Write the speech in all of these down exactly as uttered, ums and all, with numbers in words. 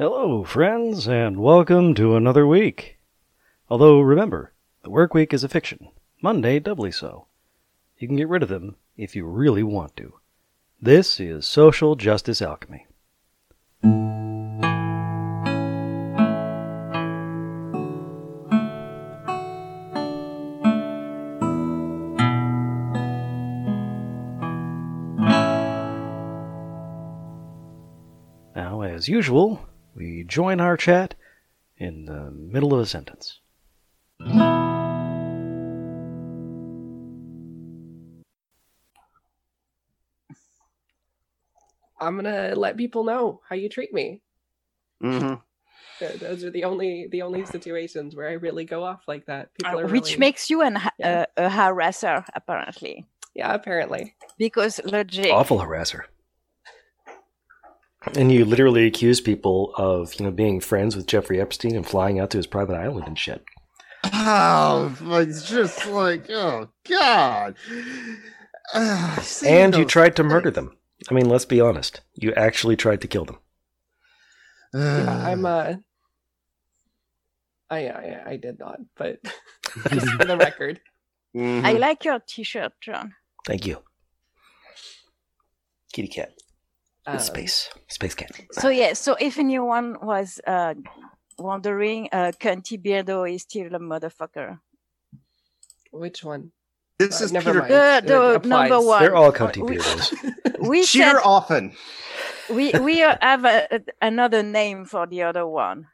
Hello, friends, and welcome to another week. Although, remember, the work week is a fiction. Monday doubly so. You can get rid of them if you really want to. This is Social Justice Alchemy. Now, as usual, we join our chat in the middle of a sentence. I'm going to let people know how you treat me. Mm-hmm. Those are the only the only situations where I really go off like that. People are Which really... makes you an, yeah. uh, a harasser, apparently. Yeah, apparently. Because logic. Awful harasser. And you literally accuse people of, you know, being friends with Jeffrey Epstein and flying out to his private island and shit. Oh, it's just like, oh, God. Uh, and you tried to murder them. I mean, let's be honest. You actually tried to kill them. Yeah, I'm, uh... I, I, I did not, but just for the record. Mm-hmm. I like your t-shirt, John. Thank you. Kitty cat. Um, space. Space cat. So, yeah. So, if anyone was uh, wondering, uh, Cunty Beardo is still a motherfucker. Which one? This uh, is never Peter. Mind. The, the, the number one. They're all Cunty Beardos. We cheer said, often. We we have a, a, another name for the other one.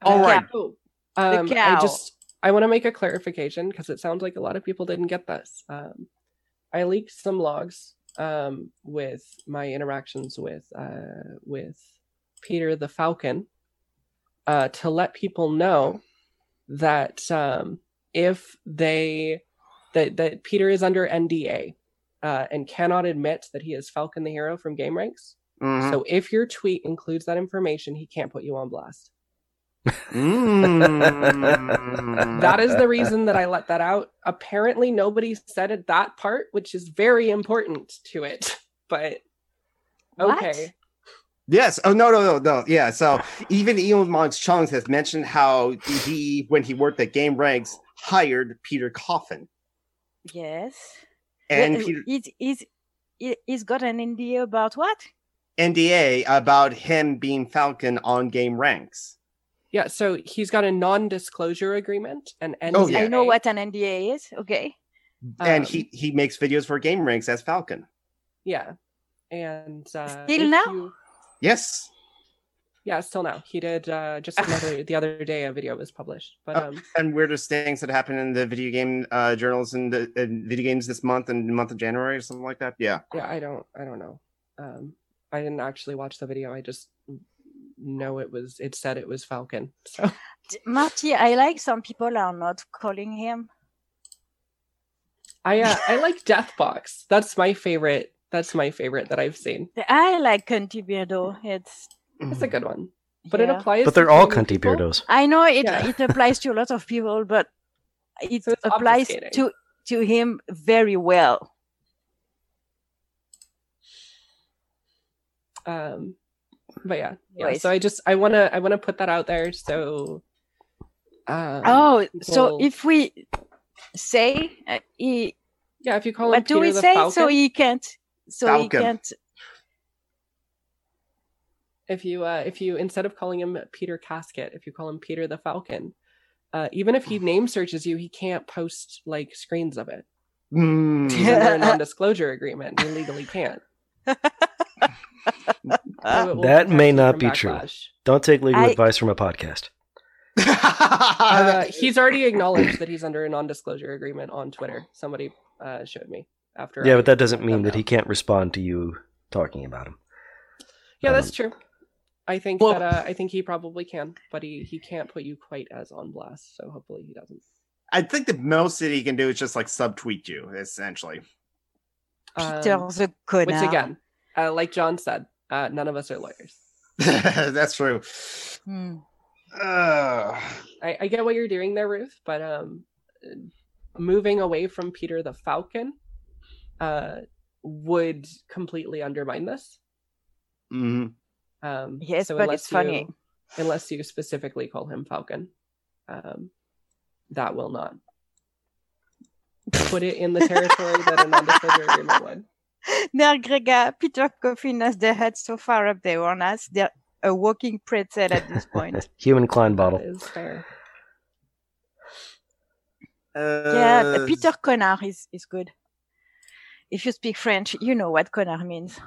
The all right. Cow. Um, the cow. I just I want to make a clarification because it sounds like a lot of people didn't get this. Um, I leaked some logs um, with my interactions with uh, with Peter the Falcon uh, to let people know that um, if they that that Peter is under N D A. Uh, and cannot admit that he is Falcon the Hero from Game Ranks. Mm-hmm. So if your tweet includes that information, he can't put you on blast. Mm. That is the reason that I let that out. Apparently nobody said it, that part, which is very important to it. But okay. What? Yes. Oh, no, no, no, no. Yeah. So even Ian Miles Cheong has mentioned how he, when he worked at Game Ranks, hired Peter Coffin. Yes. And Peter, he's, he's, he's got an N D A about what? N D A about him being Falcon on Game Ranks. Yeah, so he's got a non-disclosure agreement. An N D A. Oh, yeah. I know what an N D A is. Okay. And um, he, he makes videos for Game Ranks as Falcon. Yeah. And uh, still now? You... Yes. Yeah, still now. He did uh, just another, the other day a video was published. But um, uh, and weirdest things that happened in the video game uh, journals and the in video games this month and the month of January or something like that. Yeah. Yeah, I don't, I don't know. Um, I didn't actually watch the video. I just know it was. It said it was Falcon. So, Marty, I like some people are not calling him. I uh, I like Deathbox. That's my favorite. That's my favorite that I've seen. I like Cunty Beardo. It's. It's a good one, but yeah. It applies. But they're to all cunty beardos. I know it. Yeah. It applies to a lot of people, but it so applies to, to him very well. Um, but yeah, yeah. So I just I wanna I wanna put that out there. So um, oh, people... so if we say uh, he, yeah, if you call him, what Peter do we the say? Falcon? So he can't. So Falcon. He can't. If you, uh, if you, instead of calling him Peter Casket, if you call him Peter the Falcon, uh, even if he name searches you, he can't post like screens of it. Mm. Under a non-disclosure agreement, you legally can't. So that may not be backlash. True. Don't take legal I... advice from a podcast. uh, he's already acknowledged that he's under a non-disclosure agreement on Twitter. Somebody uh, showed me after. Yeah, I but that doesn't mean that he can't respond to you talking about him. Yeah, um, that's true. I think well, that uh, I think he probably can, but he, he can't put you quite as on blast. So hopefully he doesn't. I think the most that he can do is just like subtweet you, essentially. Um, which again, uh, like John said, uh, none of us are lawyers. That's true. Hmm. Uh... I, I get what you're doing there, Ruth, but um, moving away from Peter the Falcon uh, would completely undermine this. Mm-hmm. Um, yes, so but it's you, funny. Unless you specifically call him Falcon, um, that will not put it in the territory that Ananda Federer agreement would. Neil Grega, Peter Coffin has their heads so far up their own ass, they're a walking pretzel at this point. Human Klein bottle. That is fair. Uh, yeah, Peter Connard is, is good. If you speak French, you know what Connard means.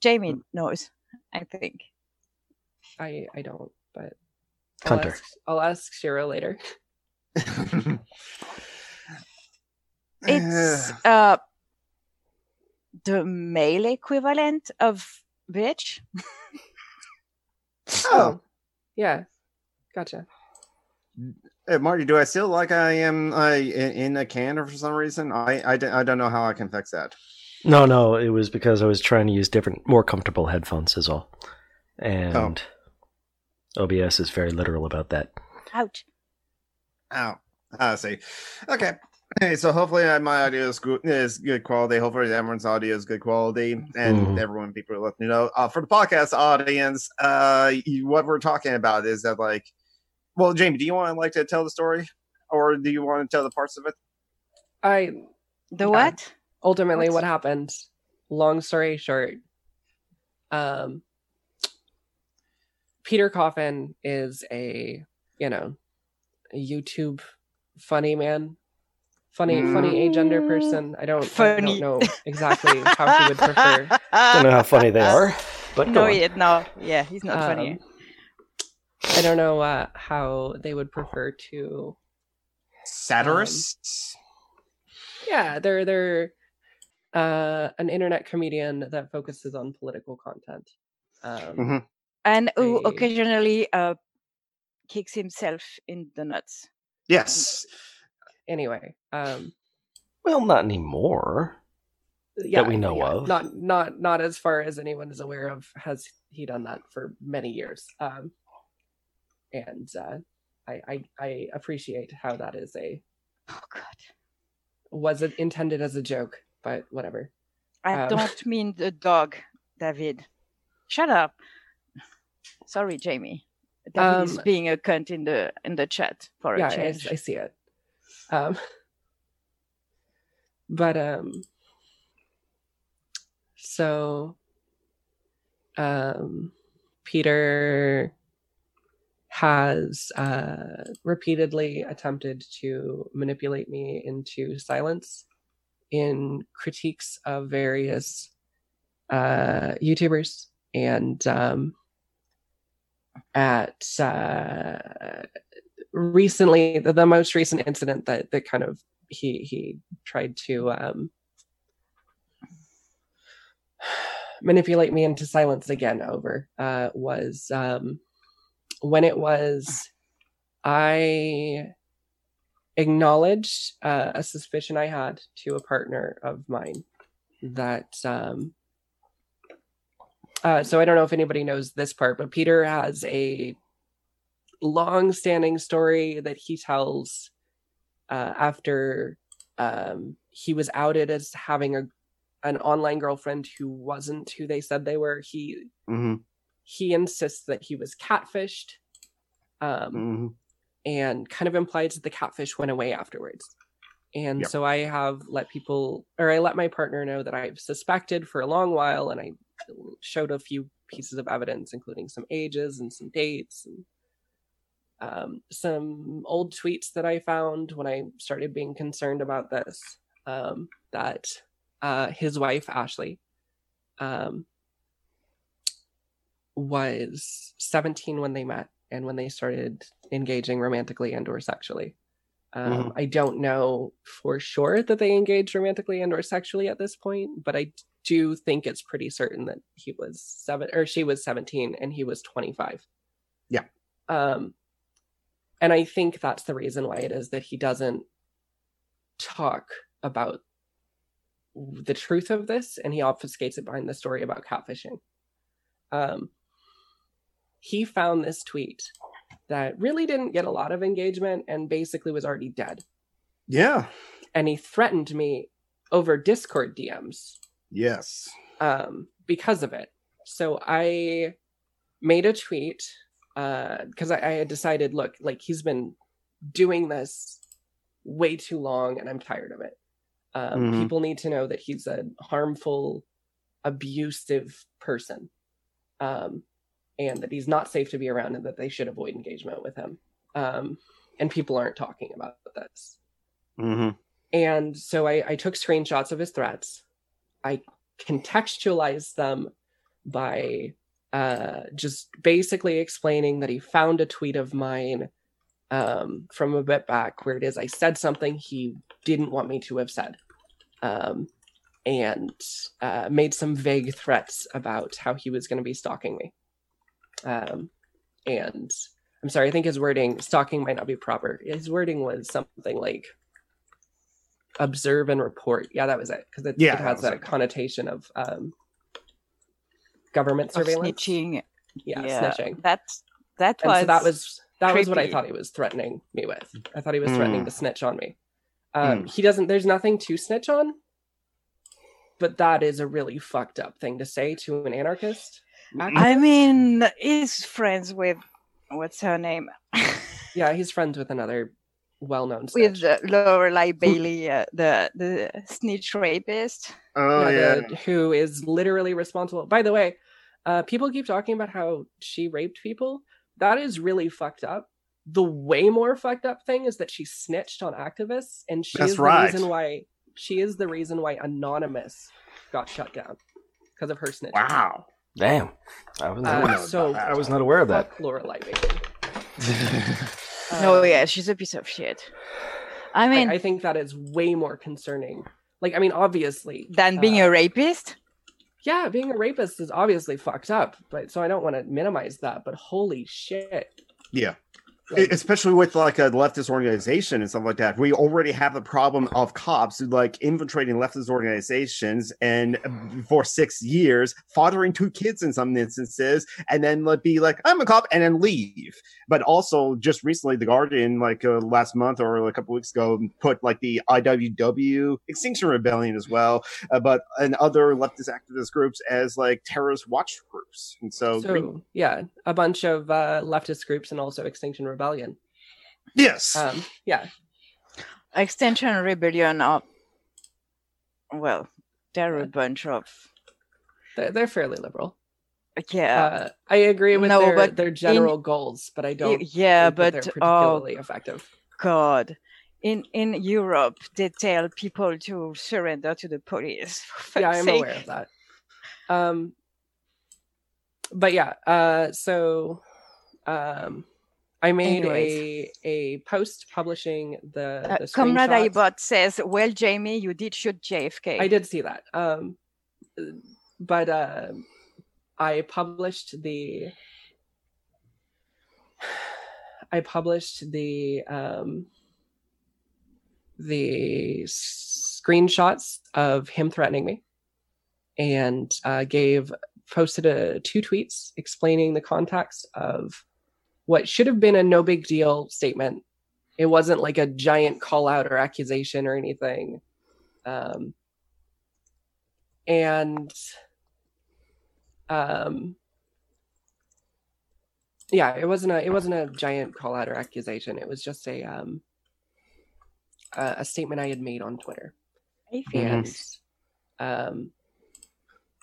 Jamie knows, I think. I I don't, but I'll ask, I'll ask Shira later. It's uh, the male equivalent of bitch. Oh, yeah, gotcha. Hey, Marty, do I still like I am I in, in a can or for some reason? I, I, I don't know how I can fix that. No, no, it was because I was trying to use different, more comfortable headphones is all. And oh. O B S is very literal about that. Ouch. Ow. I see. Okay. Hey, so hopefully my audio is good, is good quality. Hopefully everyone's audio is good quality, and mm. everyone, people are letting you know. Uh, for the podcast audience, uh, what we're talking about is that, like, well, Jamie, do you want to like to tell the story, or do you want to tell the parts of it? I the what? Uh, ultimately, what? what happened? Long story short, um, Peter Coffin is a you know a YouTube funny man. Funny, funny agender person. I don't, I don't know exactly how he would prefer. I don't know how funny they are, but no, yeah, no, yeah, he's not um, funny. I don't know uh, how they would prefer to satirists. Um, yeah, they're they're uh, an internet comedian that focuses on political content, um, mm-hmm. and who they... occasionally uh, kicks himself in the nuts. Yes. Anyway, um, well, not anymore yeah, that we know yeah, of. Not, not, not as far as anyone is aware of. Has he done that for many years? Um, and uh, I, I, I appreciate how that is a. Oh God. Was it intended as a joke? But whatever. I um, don't mean the dog, David. Shut up. Sorry, Jamie. David um, is being a cunt in the in the chat for a yeah, change. I, I see it. Um, but, um, so, um, Peter has, uh, repeatedly attempted to manipulate me into silence in critiques of various, uh, YouTubers and, um, at, uh, recently, the, the most recent incident that, that kind of he he tried to um, manipulate me into silence again over uh, was um, when it was I acknowledged uh, a suspicion I had to a partner of mine that um, uh, so I don't know if anybody knows this part, but Peter has a long-standing story that he tells uh, after um, he was outed as having a an online girlfriend who wasn't who they said they were. He mm-hmm. he insists that he was catfished, um, mm-hmm. and kind of implies that the catfish went away afterwards. And yep. so I have let people, or I let my partner know that I've suspected for a long while, and I showed a few pieces of evidence, including some ages and some dates and. Um, some old tweets that I found when I started being concerned about this, um, that uh, his wife, Ashley, um, was seventeen when they met and when they started engaging romantically and or sexually. Um, mm-hmm. I don't know for sure that they engaged romantically and or sexually at this point, but I do think it's pretty certain that he was seven or she was seventeen and he was twenty-five. Yeah. Um, And I think that's the reason why it is that he doesn't talk about the truth of this, and he obfuscates it behind the story about catfishing. Um, he found this tweet that really didn't get a lot of engagement and basically was already dead. Yeah. And he threatened me over Discord D Ms. Yes. Um, because of it. So I made a tweet because uh, I, I had decided, look, like he's been doing this way too long and I'm tired of it. Um, mm-hmm. People need to know that he's a harmful, abusive person, um, and that he's not safe to be around and that they should avoid engagement with him. Um, and people aren't talking about this. Mm-hmm. And so I, I took screenshots of his threats. I contextualized them by uh, just basically explaining that he found a tweet of mine um, from a bit back where it is I said something he didn't want me to have said, um, and uh, made some vague threats about how he was going to be stalking me. Um, and I'm sorry, I think his wording, stalking might not be proper. His wording was something like observe and report. Yeah, that was it. Because it, yeah, it has that, that connotation of um, government surveillance. Of snitching. Yeah, yeah, snitching. That's, that was, and so that was that creepy. was what I thought he was threatening me with. I thought he was threatening mm. to snitch on me. Um, mm. He doesn't, there's nothing to snitch on, but that is a really fucked up thing to say to an anarchist. Activist. I mean, he's friends with, what's her name? Yeah, he's friends with another well-known snitch. With uh, Lorelei Bailey, uh, the the snitch rapist. Oh, yeah. yeah. The, who is literally responsible. By the way, uh, people keep talking about how she raped people. That is really fucked up. The way more fucked up thing is that she snitched on activists, and she That's is the right. reason why she is the reason why Anonymous got shut down because of her snitching. Wow. Damn, I was not, uh, aware, so I was not aware of that. Lorelei Bailey. No, yeah, she's a piece of shit. I mean, I, I think that is way more concerning. Like, I mean, obviously, than being uh, a rapist. Yeah, being a rapist is obviously fucked up, but so I don't want to minimize that. But holy shit. Yeah. Like, especially with like a leftist organization and stuff like that, we already have the problem of cops like infiltrating leftist organizations and for six years fathering two kids in some instances, and then like be like, I'm a cop, and then leave. But also just recently, The Guardian, like uh, last month or a couple weeks ago, put like the I W W Extinction Rebellion as well, uh, but and other leftist activist groups as like terrorist watch groups, and so, so yeah, a bunch of uh, leftist groups and also Extinction Rebellion. Rebellion. Yes. Um, yeah. Extinction Rebellion are, well, they're a bunch of... They're, they're fairly liberal. Yeah. Uh, I agree with no, their, but their general in, goals, but I don't yeah, think but, that they're particularly oh, effective. God. In in Europe, they tell people to surrender to the police. Yeah, I'm sake. aware of that. Um, but yeah, uh, so... Um, I made Anyways. a a post publishing the, the uh, screenshots. Comrade Ibot says, well, Jamie, you did shoot J F K. I did see that. Um, but uh, I published the... I published the um, the screenshots of him threatening me and uh, gave posted a, two tweets explaining the context of what should have been a no big deal statement. It wasn't like a giant call out or accusation or anything. Um, and um, yeah, it wasn't a, it wasn't a giant call out or accusation. It was just a, um, a, a statement I had made on Twitter. And um,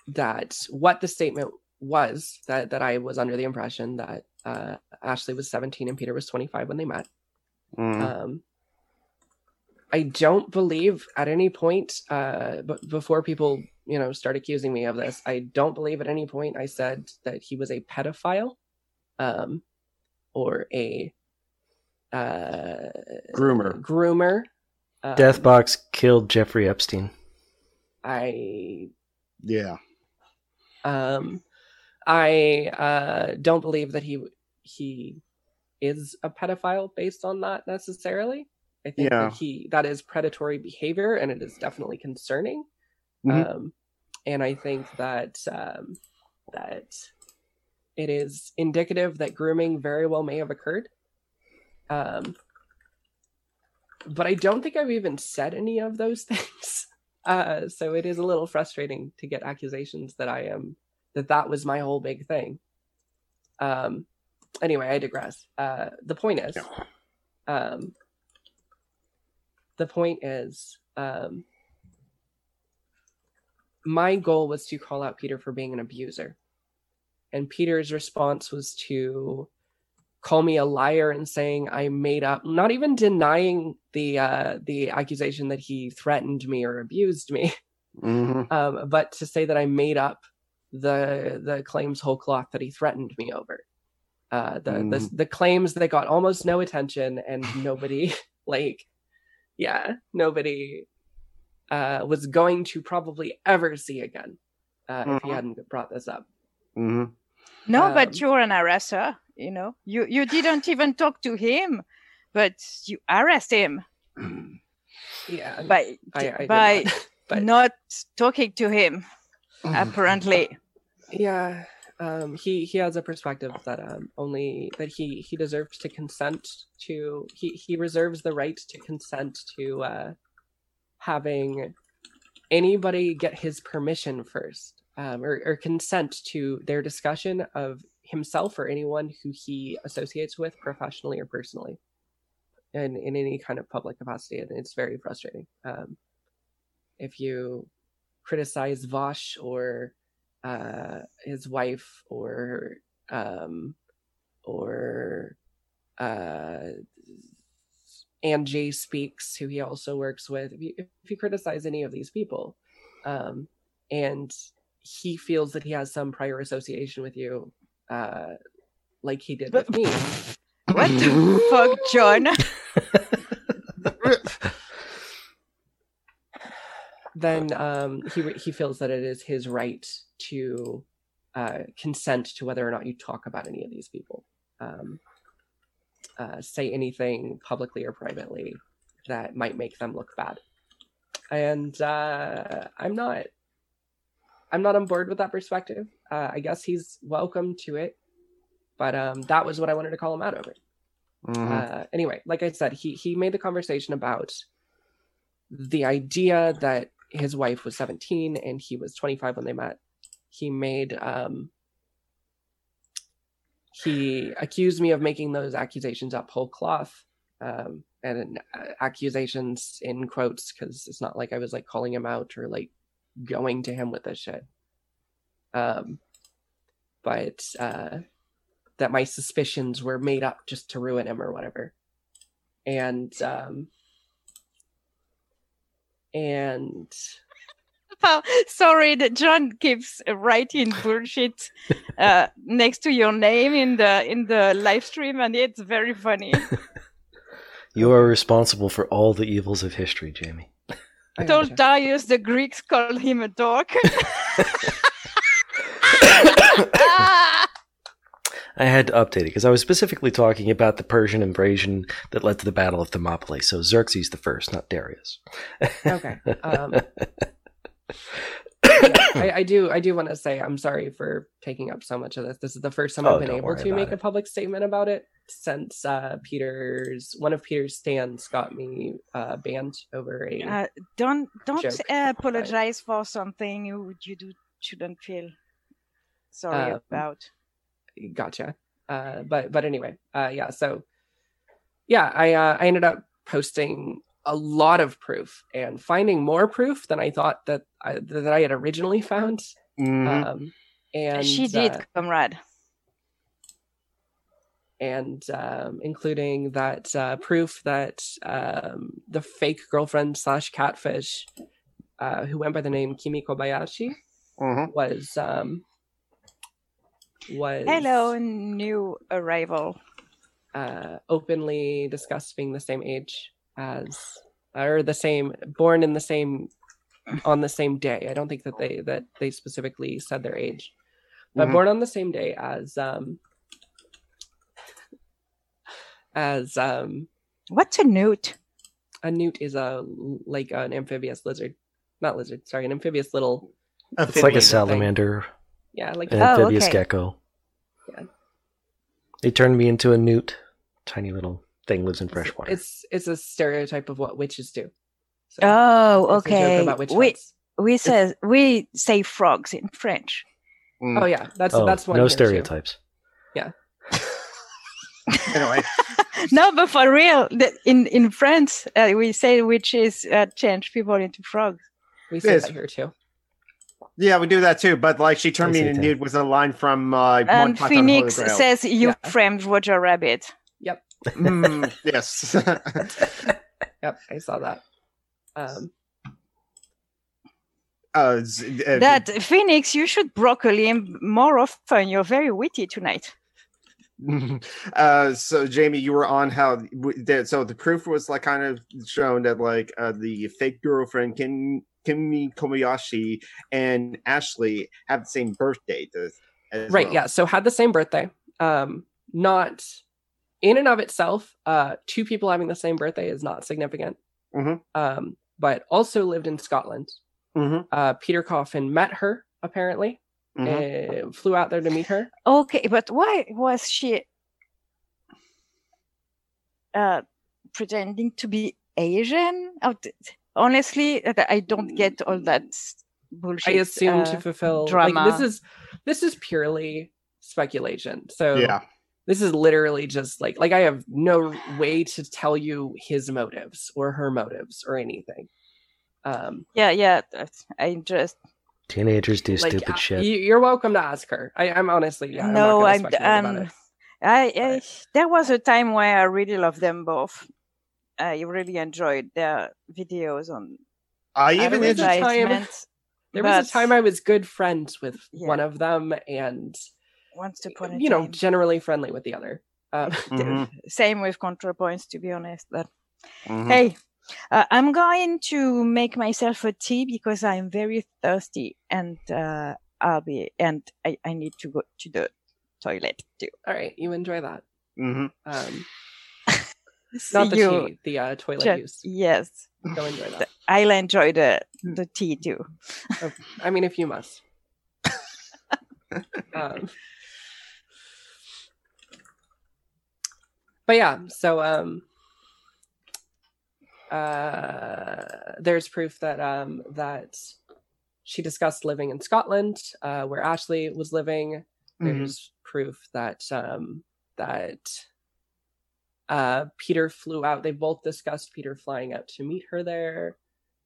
that what the statement was that, that I was under the impression that, Uh, Ashley was seventeen and Peter was twenty-five when they met. Mm. Um, I don't believe at any point, uh, b- before people, you know, start accusing me of this, I don't believe at any point I said that he was a pedophile, um, or a uh, groomer. Groomer. Um, Deathbox killed Jeffrey Epstein. I. Yeah. Um. I uh, don't believe that he he is a pedophile based on that necessarily. I think yeah. that he that is predatory behavior, and it is definitely concerning. Mm-hmm. Um, and I think that um, that it is indicative that grooming very well may have occurred. Um, but I don't think I've even said any of those things. Uh, so it is a little frustrating to get accusations that I am. That that was my whole big thing. Um, anyway, I digress. Uh, the point is, yeah. um, the point is, um, my goal was to call out Peter for being an abuser. And Peter's response was to call me a liar and saying I made up, not even denying the uh, the accusation that he threatened me or abused me, mm-hmm. um, but to say that I made up the the claims whole cloth that he threatened me over. Uh, the, mm. the the claims that got almost no attention and nobody like, yeah, nobody uh, was going to probably ever see again uh, mm-hmm. if he hadn't brought this up. Mm-hmm. No, um, but you're an harasser. You know, you, you didn't even talk to him, but you harassed him. Yeah, by I, I by not, but... not talking to him, apparently. Yeah, um, he he has a perspective that um only that he he deserves to consent to. He he reserves the right to consent to uh, having anybody get his permission first, um, or, or consent to their discussion of himself or anyone who he associates with professionally or personally and in any kind of public capacity. And it's very frustrating. Um, if you criticize Vosh or uh, his wife or um, or uh, Angie Speaks, who he also works with, if you, if you criticize any of these people um, and he feels that he has some prior association with you, Uh, like he did with me. What the fuck, John? Then um, he he feels that it is his right to uh, consent to whether or not you talk about any of these people, um, uh, say anything publicly or privately that might make them look bad. And uh, I'm not. I'm not on board with that perspective. Uh, I guess he's welcome to it, but um, that was what I wanted to call him out over. Mm-hmm. Uh, anyway, like I said, he he made the conversation about the idea that his wife was seventeen and he was twenty-five when they met. He made um, he accused me of making those accusations up whole cloth, um, and uh, accusations in quotes because it's not like I was like calling him out or like going to him with this shit. Um, but uh, that my suspicions were made up just to ruin him or whatever. And um, and oh, sorry that John keeps writing bullshit uh, next to your name in the in the live stream, and it's very funny. You are responsible for all the evils of history, Jamie. Told Darius the Greeks called him a dog. I had to update it because I was specifically talking about the Persian invasion that led to the Battle of Thermopylae. So Xerxes the First, not Darius. Okay. Um, yeah, I, I do. I do want to say I'm sorry for taking up so much of this. This is the first time oh, I've been able to make it. a public statement about it since uh, Peter's one of Peter's stands got me uh, banned over a. Uh, don't don't joke. apologize for something you you do shouldn't feel sorry um, about. Gotcha. Uh, but but anyway, uh, yeah. So yeah, I uh, I ended up posting a lot of proof and finding more proof than I thought that I, that I had originally found. Mm-hmm. Um, and she did, uh, comrade. And um, including that uh, proof that um, the fake girlfriend slash catfish, uh, who went by the name Kimi Kobayashi, mm-hmm. was um, was hello new arrival, uh, openly discussed being the same age as or the same born in the same on the same day. I don't think that they that they specifically said their age, but mm-hmm. born on the same day as um as um what's a newt? A newt is a like an amphibious lizard, not lizard. Sorry, an amphibious little. It's like a salamander. Thing. Yeah, like an amphibious oh, okay. gecko. Yeah, they turned me into a newt, tiny little. Thing lives in fresh water. It's it's a stereotype of what witches do. So oh, okay. We we says we say frogs in French. Mm. Oh yeah, that's oh, that's one. No stereotypes. Yeah. Anyway. No, but for real, in in France, uh, we say witches uh, change people into frogs. We say that here too. Yeah, we do that too. But like, she turned me into nude was a line from uh, Monty Python and Phoenix Holy Grail. Says, "You yeah. framed Roger Rabbit." Yep. Mm, yes. Yep, I saw that. Um, uh, z- uh, that Phoenix, you should broccoli more often. You're very witty tonight. Uh, so Jamie, you were on how that, so the proof was like kind of shown that like uh, the fake girlfriend Kim Kimi Kobayashi and Ashley have the same birthday, to, as right? Well. Yeah, so had the same birthday. Um, not in and of itself. Uh, two people having the same birthday is not significant. Mm-hmm. Um, but also lived in Scotland. Mm-hmm. Uh, Peter Coffin met her apparently. Mm-hmm. Uh, flew out there to meet her. Okay, but why was she uh, pretending to be Asian? Oh, th- honestly, I don't get all that bullshit. I assume uh, to fulfill drama. Like, this is this is purely speculation. So yeah. This is literally just like like I have no way to tell you his motives or her motives or anything. Um, yeah, yeah. I just. Teenagers do like, stupid uh, shit. You're welcome to ask her. I, I'm honestly, yeah. No, I'm. Not I'm um, about it. I, I there was a time where I really loved them both. I really enjoyed their videos on. I even did a time. There but, was a time I was good friends with yeah. one of them, and once upon a you time. know, generally friendly with the other. Um, mm-hmm. Same with ContraPoints, to be honest. But mm-hmm. hey. Uh, I'm going to make myself a tea because I'm very thirsty, and uh, I'll be and I, I need to go to the toilet too. All right, you enjoy that. Mm-hmm. Um, not the you, tea, the uh, toilet just, use. Yes, go enjoy that. I'll enjoy the the tea too. I mean, if you must. um, but yeah, so. Um, uh there's proof that um that she discussed living in Scotland uh where Ashley was living. There's mm-hmm. proof that um that uh Peter flew out. They both discussed Peter flying out to meet her there.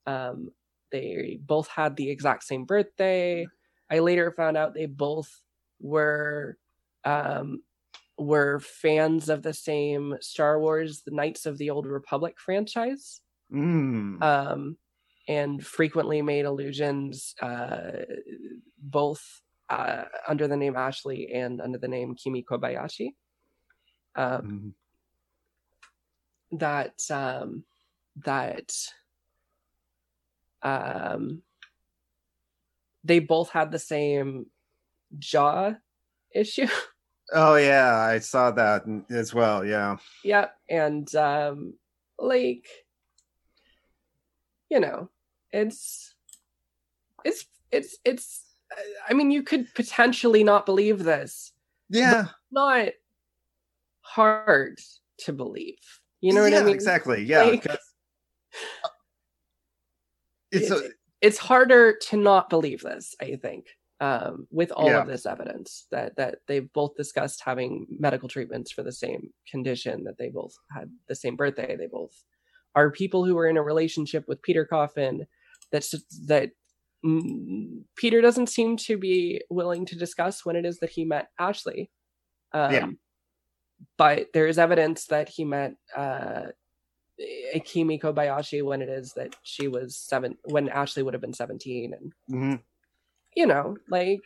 Um they both had the exact same birthday. I later found out they both were um were fans of the same Star Wars: The Knights of the Old Republic franchise, mm. um, and frequently made allusions, uh, both uh, under the name Ashley and under the name Kimi Kobayashi. Um, mm. That um, that um, they both had the same jaw issue. Oh yeah, I saw that as well. Yeah. Yeah, and um, like, you know, it's, it's, it's, it's. I mean, you could potentially not believe this. Yeah. But not hard to believe. You know what yeah, I mean? Exactly. Yeah. Like, it's a- it's harder to not believe this, I think. Um, with all yeah. of this evidence that that they've both discussed having medical treatments for the same condition, that they both had the same birthday, they both are people who were in a relationship with Peter Coffin. That's just, that mm, Peter doesn't seem to be willing to discuss when it is that he met Ashley. Um, yeah. But there is evidence that he met uh, Kimi Kobayashi when it is that she was seven, when Ashley would have been seventeen, and. Mm-hmm. You know, like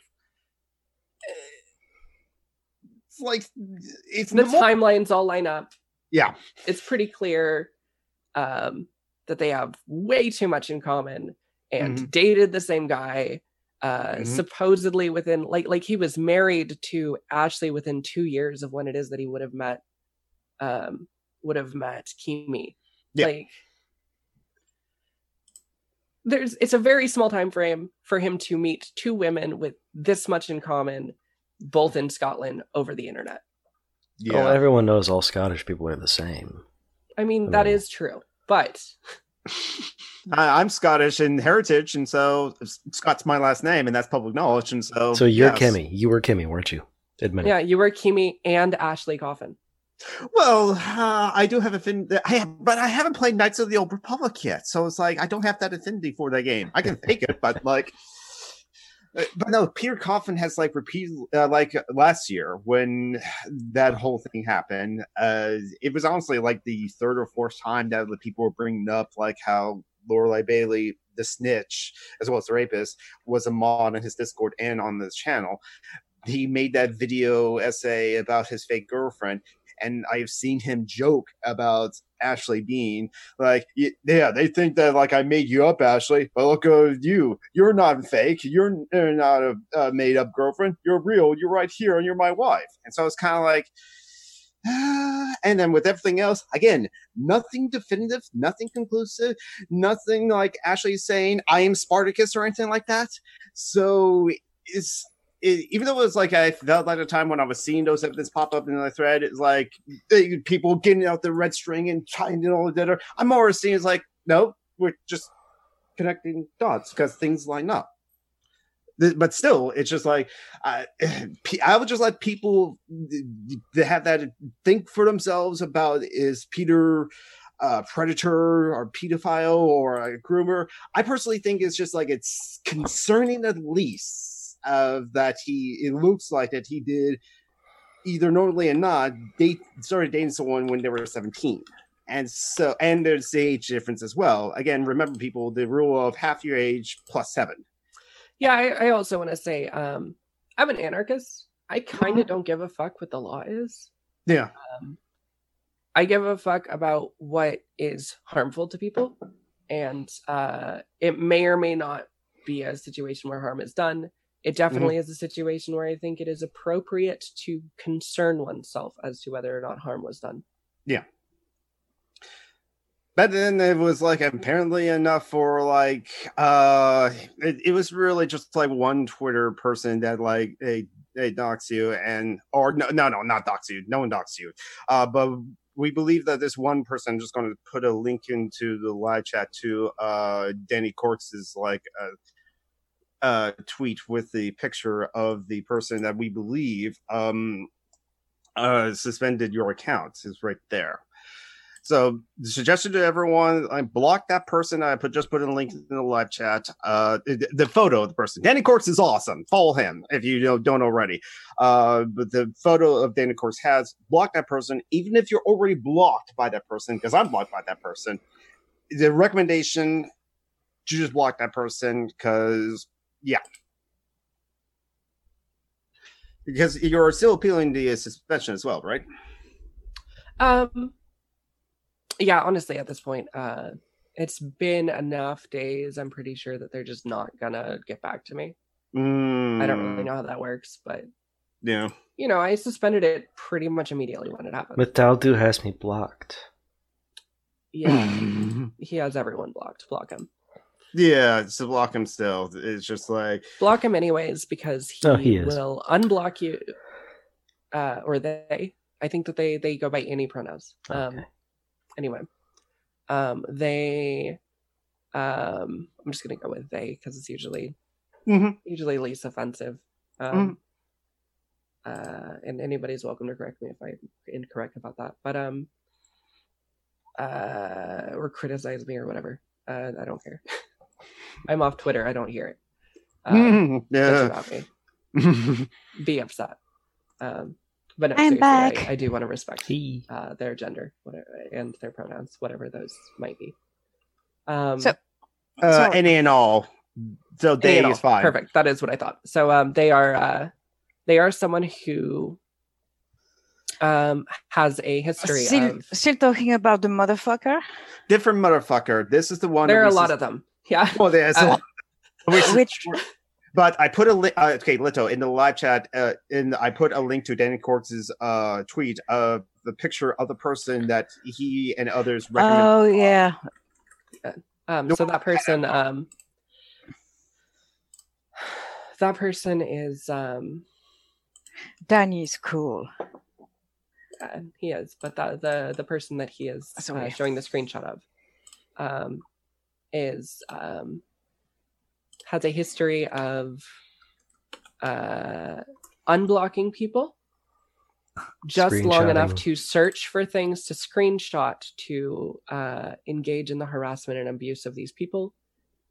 it's like it's the more... timelines all line up. Yeah, it's pretty clear um, that they have way too much in common and mm-hmm. dated the same guy. Uh, mm-hmm. Supposedly within like like he was married to Ashley within two years of when it is that he would have met um, would have met Kimi. Yeah. Like. There's it's a very small time frame for him to meet two women with this much in common, both in Scotland, over the internet. Yeah, well, everyone knows all Scottish people are the same. I mean, I that mean. is true, but I'm Scottish in heritage, and so Scott's my last name, and that's public knowledge. And so, so you're yes. Kimmy. You were Kimmy, weren't you? admit yeah, it. Yeah, you were Kimi and Ashley Coffin. Well, uh, I do have affinity, I, but I haven't played Knights of the Old Republic yet, so it's like I don't have that affinity for that game. I can pick it, but like, but no, Peter Coffin has like repeated, uh, like last year when that whole thing happened. Uh, it was honestly like the third or fourth time that the people were bringing up like how Lorelei Bailey, the snitch, as well as the rapist, was a mod on his Discord and on this channel. He made that video essay about his fake girlfriend. And I've seen him joke about Ashley being like, yeah, they think that like I made you up, Ashley. But look at you. You're not fake. You're, you're not a, a made up girlfriend. You're real. You're right here and you're my wife. And so it's kind of like, ah. And then with everything else, again, nothing definitive, nothing conclusive, nothing like Ashley saying I am Spartacus or anything like that. So it's, even though it was like I felt like a time when I was seeing those evidence pop up in the thread, it's like people getting out the red string and trying to all that. I'm always seeing it's like, no, we're just connecting dots because things line up. But still, it's just like I, I would just let people have that think for themselves about is Peter a predator or pedophile or a groomer. I personally think it's just like it's concerning at least. Of that he, it looks like that he did either knowingly or not, date started dating someone when they were seventeen. And so, and there's the age difference as well. Again, remember people, the rule of half your age plus seven. Yeah, I, I also want to say, um, I'm an anarchist. I kind of don't give a fuck what the law is. Yeah. Um, I give a fuck about what is harmful to people. And uh, it may or may not be a situation where harm is done. It definitely mm-hmm. is a situation where I think it is appropriate to concern oneself as to whether or not harm was done. Yeah. But then it was like apparently enough for like, uh, it, it was really just like one Twitter person that like they, they dox you and, or no, no, no, not dox you. No one dox you. Uh, but we believe that this one person, I'm just going to put a link into the live chat to uh, Danny Kortz is like, uh, Uh, tweet with the picture of the person that we believe um, uh, suspended your account is right there. So the suggestion to everyone, I blocked that person. I put just put in a link in the live chat. Uh, the, the photo of the person. Danny Kortz is awesome. Follow him if you don't, don't already. Uh, but the photo of Danny Kortz has blocked that person, even if you're already blocked by that person, because I'm blocked by that person. The recommendation, you just block that person because yeah. Because you're still appealing the suspension as well, right? Um, yeah, honestly, at this point, uh, it's been enough days. I'm pretty sure that they're just not going to get back to me. Mm. I don't really know how that works, but yeah, you know, I suspended it pretty much immediately when it happened. But Daldu has me blocked. Yeah, he has everyone blocked. Block him. Yeah, so block him still. It's just like block him anyways because he, oh, he will unblock you, uh, or they. I think that they they go by any pronouns. Okay. Um, anyway, um, they. Um, I'm just gonna go with they because it's usually mm-hmm. usually least offensive. Um, mm-hmm. uh, and anybody's welcome to correct me if I'm incorrect about that, but um, uh, or criticize me or whatever. Uh, I don't care. I'm off Twitter. I don't hear it. Um, yeah. About me. Be upset. Um, but no, I'm back. I, I do want to respect uh, their gender whatever, and their pronouns, whatever those might be. Um, so, uh, any and all. So they is fine. Perfect. That is what I thought. So um, they are uh, they are someone who um, has a history still, of... Still talking about the motherfucker? Different motherfucker. This is the one... There are a lot of them. Yeah. Well, there's uh, a lot. Which... But I put a link... Uh, okay, Lito, in the live chat, uh, in I put a link to Danny Kortz's uh, tweet of the picture of the person that he and others recommend. Oh, yeah. Um, so that person... Um, that person is... Um, Danny's cool. Uh, he is, but that, the the person that he is uh, showing the screenshot of um, is um, has a history of uh, unblocking people just long enough to search for things, to screenshot, to uh, engage in the harassment and abuse of these people,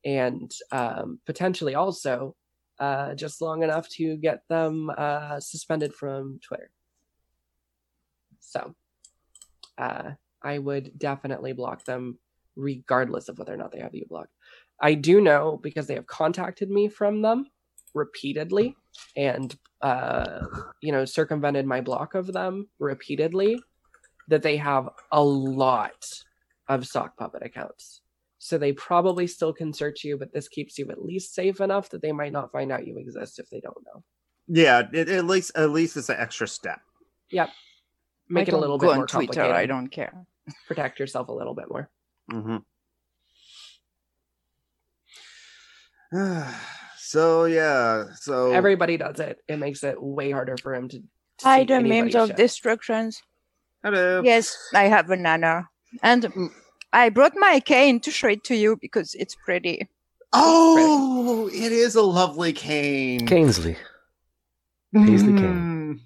and um, potentially also uh, just long enough to get them uh, suspended from Twitter. So uh, I would definitely block them regardless of whether or not they have you blocked. I do know, because they have contacted me from them repeatedly and, uh, you know, circumvented my block of them repeatedly, that they have a lot of sock puppet accounts. So they probably still can search you, but this keeps you at least safe enough that they might not find out you exist if they don't know. Yeah, it, at least at least it's an extra step. Yep. Make it a little bit more complicated. Twitter, I don't care. Protect yourself a little bit more. Mm-hmm. So yeah, so everybody does it. It makes it way harder for him to. to I do memes of destructions. Hello. Yes, I have a nana, and I brought my cane to show it to you because it's pretty. Oh, it's pretty. It is a lovely cane. Canesley. Paisley mm. cane.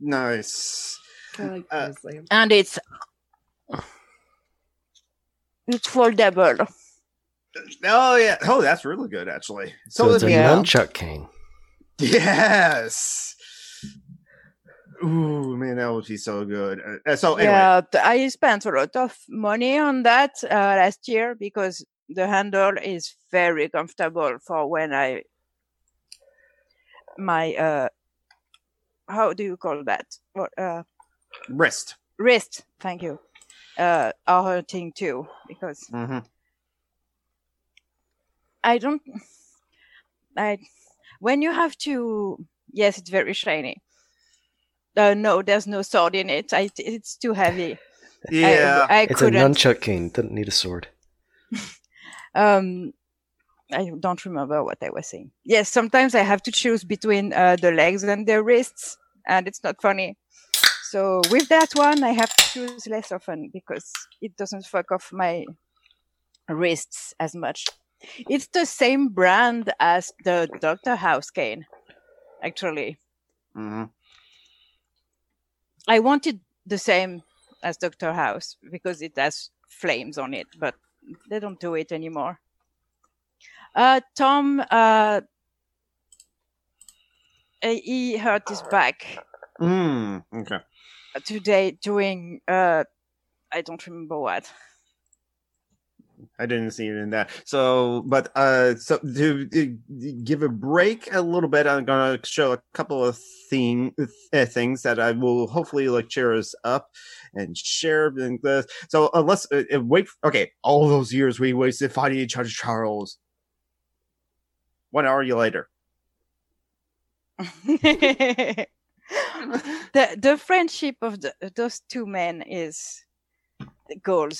Nice. I like uh, and it's it's foldable. Oh yeah! Oh, that's really good, actually. So, so it's a nunchuck cane. Yes. Ooh, man, that would be so good. Uh, so anyway, yeah, I spent a lot of money on that uh, last year because the handle is very comfortable for when I my uh, how do you call that? What, uh, wrist. Wrist. Thank you. Uh, are hurting too because. Mm-hmm. I don't. I when you have to. Yes, it's very shiny. Uh, no, there's no sword in it. I, it's too heavy. Yeah, I, I it's couldn't. A nunchuck cane. Doesn't need a sword. um, I don't remember what I was saying. Yes, sometimes I have to choose between uh, the legs and the wrists, and it's not funny. So with that one, I have to choose less often because it doesn't fuck off my wrists as much. It's the same brand as the Doctor House cane, actually. Mm-hmm. I wanted the same as Doctor House because it has flames on it, but they don't do it anymore. Uh, Tom, uh, he hurt his back mm, okay. today doing, uh, I don't remember what. I didn't see it in that. So, but uh, so to, to give a break a little bit, I'm gonna show a couple of thing uh, things that I will hopefully like cheer us up and share. And this. So, unless uh, wait, okay, all those years we wasted fighting each other, Charles. One hour you later. the the friendship of the, those two men is gold.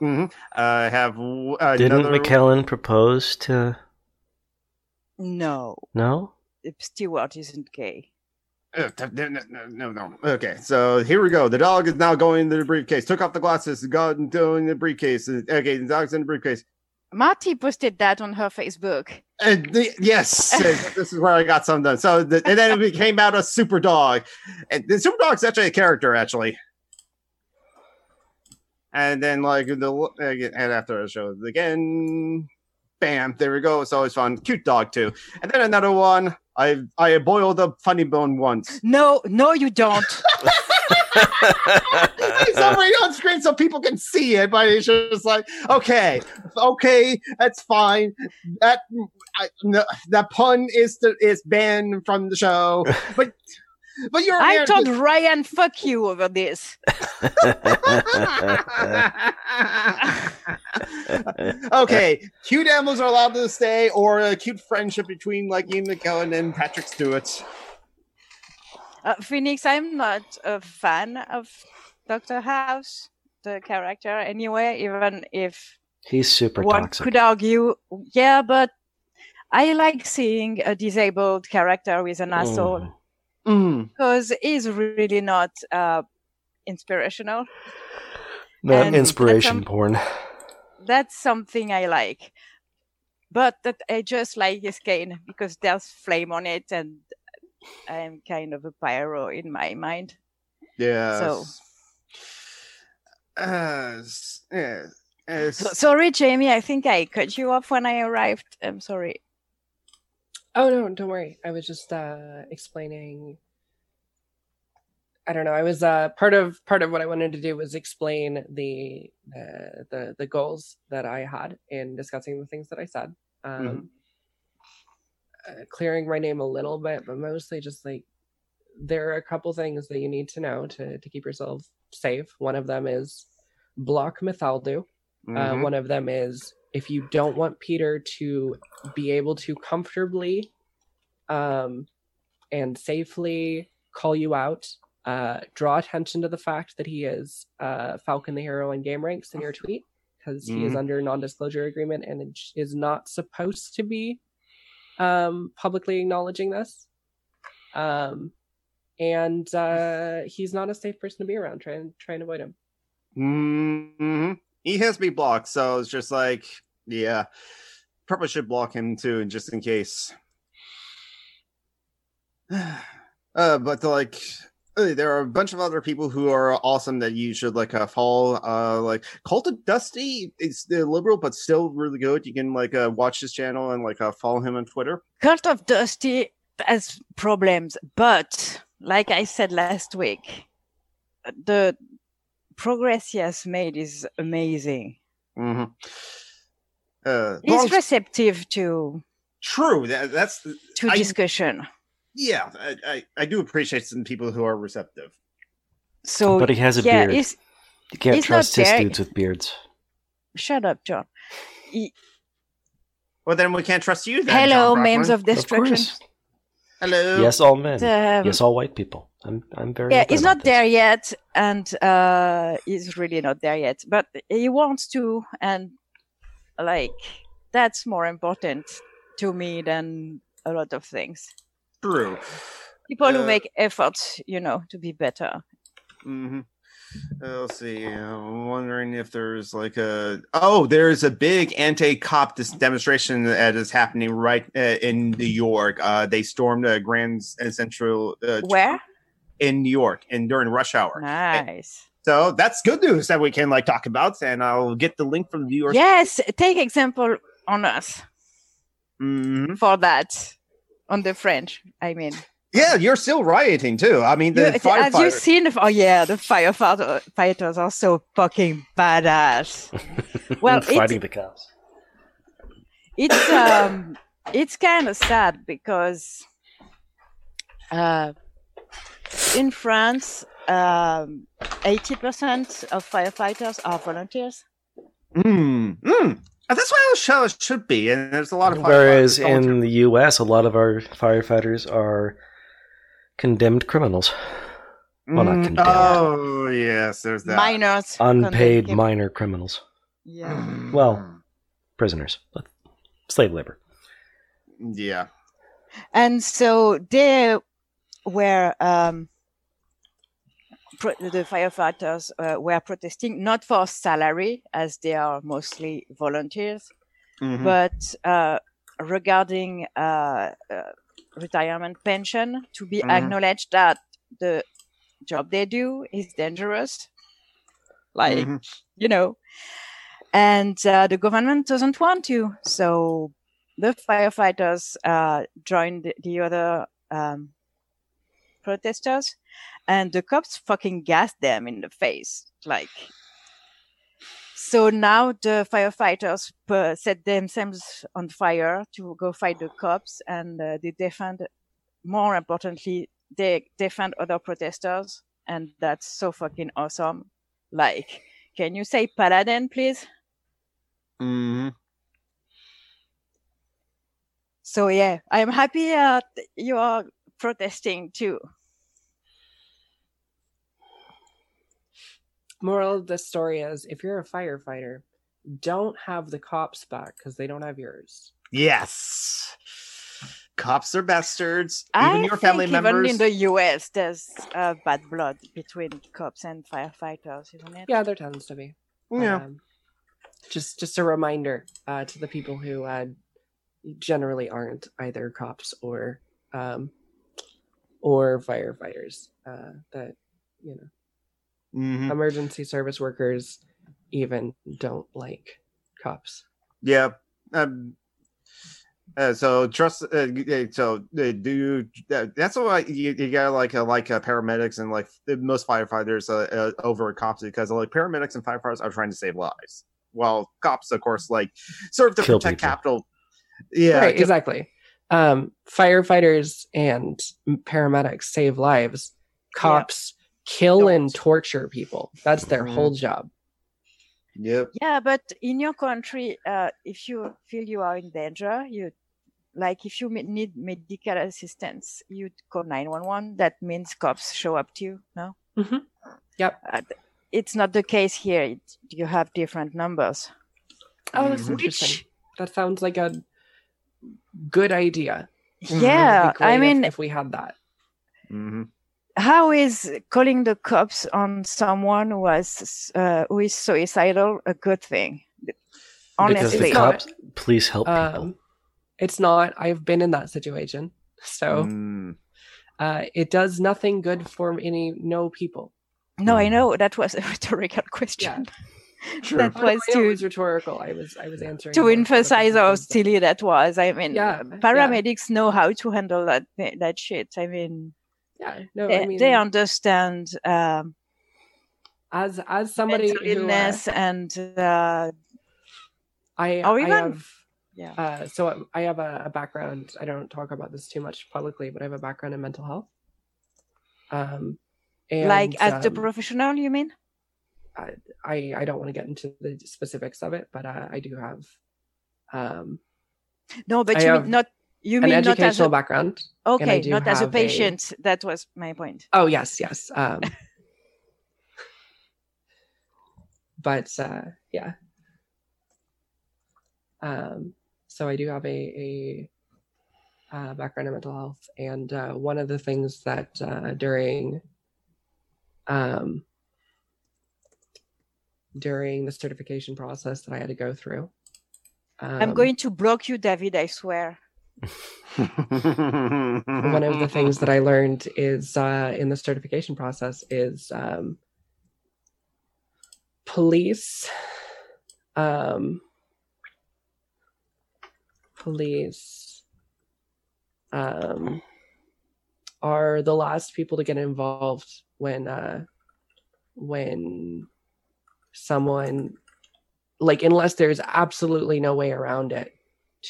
Mm-hmm. Uh, have w- another... Didn't McKellen propose to? No. No. Stewart isn't gay. Uh, no, no, no. Okay, so here we go. The dog is now going into the briefcase. Took off the glasses. Gone doing the briefcase. Okay, the dog's in the briefcase. Marty posted that on her Facebook. And the, yes, and this is where I got some done. So the, and then it came out a super dog. And the super dog's actually a character, actually. And then, like, the and after I show it again, bam, there we go. It's always fun. Cute dog, too. And then another one. I I boiled a funny bone once. No, no, you don't. It's already on screen so people can see it, but it's just like, okay, okay, that's fine. That I, no, that pun is to, is banned from the show. But... But you're I told to- Ryan, fuck you over this. Okay, cute animals are allowed to stay, or a cute friendship between like Ian McKellen and Patrick Stewart. Uh, Phoenix, I'm not a fan of Doctor House, the character, anyway. Even if he's super one toxic, could argue, yeah, but I like seeing a disabled character with an asshole. Mm. Because mm. he's really not uh, inspirational. Not and inspiration that's some, porn. That's something I like. But that I just like his cane because there's flame on it and I'm kind of a pyro in my mind. Yeah. So. Uh, yeah. Uh, so, sorry, Jamie. I think I cut you off when I arrived. I'm sorry. Oh no, don't worry. I was just uh, explaining. I don't know. I was uh, part of part of what I wanted to do was explain the uh, the the goals that I had in discussing the things that I said. Um, mm-hmm. Uh, clearing my name a little bit, but mostly just like there are a couple things that you need to know to, to keep yourself safe. One of them is block Mythaldu. Mm-hmm. Uh, one of them is if you don't want Peter to be able to comfortably um, and safely call you out, uh, draw attention to the fact that he is uh, Falcon the Hero in Game Ranks in your tweet, because mm-hmm. he is under a non-disclosure agreement and is not supposed to be um publicly acknowledging this um and uh he's not a safe person to be around. Try and try and avoid him. Mm-hmm. He has me blocked, so it's just like, yeah, probably should block him too, and just in case. uh but like there are a bunch of other people who are awesome that you should like uh, follow. Uh, like Cult of Dusty is the liberal, but still really good. You can like uh, watch his channel and like uh, follow him on Twitter. Cult of Dusty has problems, but like I said last week, the progress he has made is amazing. Mm-hmm. Uh, He's long... receptive to true. That, that's the... to I... discussion. Yeah, I, I, I do appreciate some people who are receptive. So, but he has a yeah, beard. He's, you can't he's trust his dudes with beards. Shut up, John. He... Well, then we can't trust you then, hello, John memes of destruction. Of hello. Yes, all men. Um, yes, all white people. I'm I'm very yeah, he's not this. there yet, and uh, he's really not there yet. But he wants to, and like that's more important to me than a lot of things. True. People uh, who make efforts, you know, to be better. Mm-hmm. Uh, let's see. I'm wondering if there's like a... Oh, there's a big anti-cop dis- demonstration that is happening right uh, in New York. Uh, they stormed a Grand Central... Uh, Where? In New York, and during rush hour. Nice. And so that's good news that we can like talk about, and I'll get the link from the New York... Yes, take example on us. Mm-hmm. For that. On the French, I mean. Yeah, you're still rioting too. I mean, the you, firefighters. Have you seen? The, oh yeah, the firefighters are so fucking badass. Well, fighting the cops. It's um, it's kind of sad because, uh, in France, um, eighty percent of firefighters are volunteers. Hmm. Hmm. That's how it should be, and there's a lot of. Whereas in the U S, a lot of our firefighters are condemned criminals. Well, not condemned. Oh yes, there's that. Minors, unpaid minor criminals. Yeah. Well, prisoners, slave labor. Yeah. And so they were um, pro- the firefighters uh, were protesting not for salary, as they are mostly volunteers, mm-hmm. but uh, regarding uh, uh, retirement pension to be mm-hmm. acknowledged that the job they do is dangerous, like mm-hmm. you know, and uh, the government doesn't want to. So the firefighters uh, joined the other um, protesters. And the cops fucking gassed them in the face. Like, so now the firefighters uh, set themselves on fire to go fight the cops, and uh, they defend, more importantly, they defend other protesters, and that's so fucking awesome. Like, can you say paladin, please? Mm-hmm. So yeah, I'm happy uh, you are protesting too. Moral of the story is, if you're a firefighter, don't have the cops back because they don't have yours. Yes. Cops are bastards. Even I your family even members. Even in the U S, there's uh, bad blood between cops and firefighters, isn't it? Yeah, there tends to be. Yeah. Um, just, just a reminder uh, to the people who uh, generally aren't either cops or um, or firefighters, uh, that, you know, mm-hmm. emergency service workers even don't like cops. Yeah. Um, uh, so trust. Uh, so uh, do you, uh, that's why you, you gotta like uh, like uh, paramedics and like most firefighters uh, uh, over cops, because like paramedics and firefighters are trying to save lives, while cops, of course, like serve to kill protect people. Capital. Yeah, right, kill- exactly. Um, firefighters and paramedics save lives. Cops yeah. kill Don't. and torture people. That's their mm-hmm. whole job. Yep. Yeah, but in your country, uh, if you feel you are in danger, you like if you need medical assistance, you call nine one one. That means cops show up to you. No. Mm-hmm. Yep. Uh, it's not the case here. It, you have different numbers. Oh, that's mm-hmm. interesting. That sounds like a good idea. Yeah, I mean, if, if we had that. Mm-hmm. How is calling the cops on someone who was uh, who is suicidal a good thing? Honestly, because the cops, please help um, people. It's not. I've been in that situation, so mm. uh, it does nothing good for any no people. No, mm. I know that was a rhetorical question. Yeah. True. that oh, was no, to it was rhetorical. I was I was answering to emphasize how silly that was. I mean, yeah, paramedics yeah. know how to handle that that shit. I mean. Yeah, no, they, I mean, they understand um, as as somebody mental illness who, uh, and uh, I, I even, have yeah. Uh, so I have a, a background. I don't talk about this too much publicly, but I have a background in mental health. Um, and, like as um, the professional, you mean? I I, I don't want to get into the specifics of it, but uh, I do have. Um, no, but I you mean not. You mean an educational not as a, background. Okay, not as a patient. A, that was my point. Oh, yes, yes. Um, but, uh, yeah. Um, so I do have a, a uh, background in mental health. And uh, one of the things that uh, during um, during the certification process that I had to go through. Um, I'm going to block you, David, I swear. One of the things that I learned is uh, in the certification process is um, police, um, police um, are the last people to get involved when uh, when someone, like, unless there's absolutely no way around it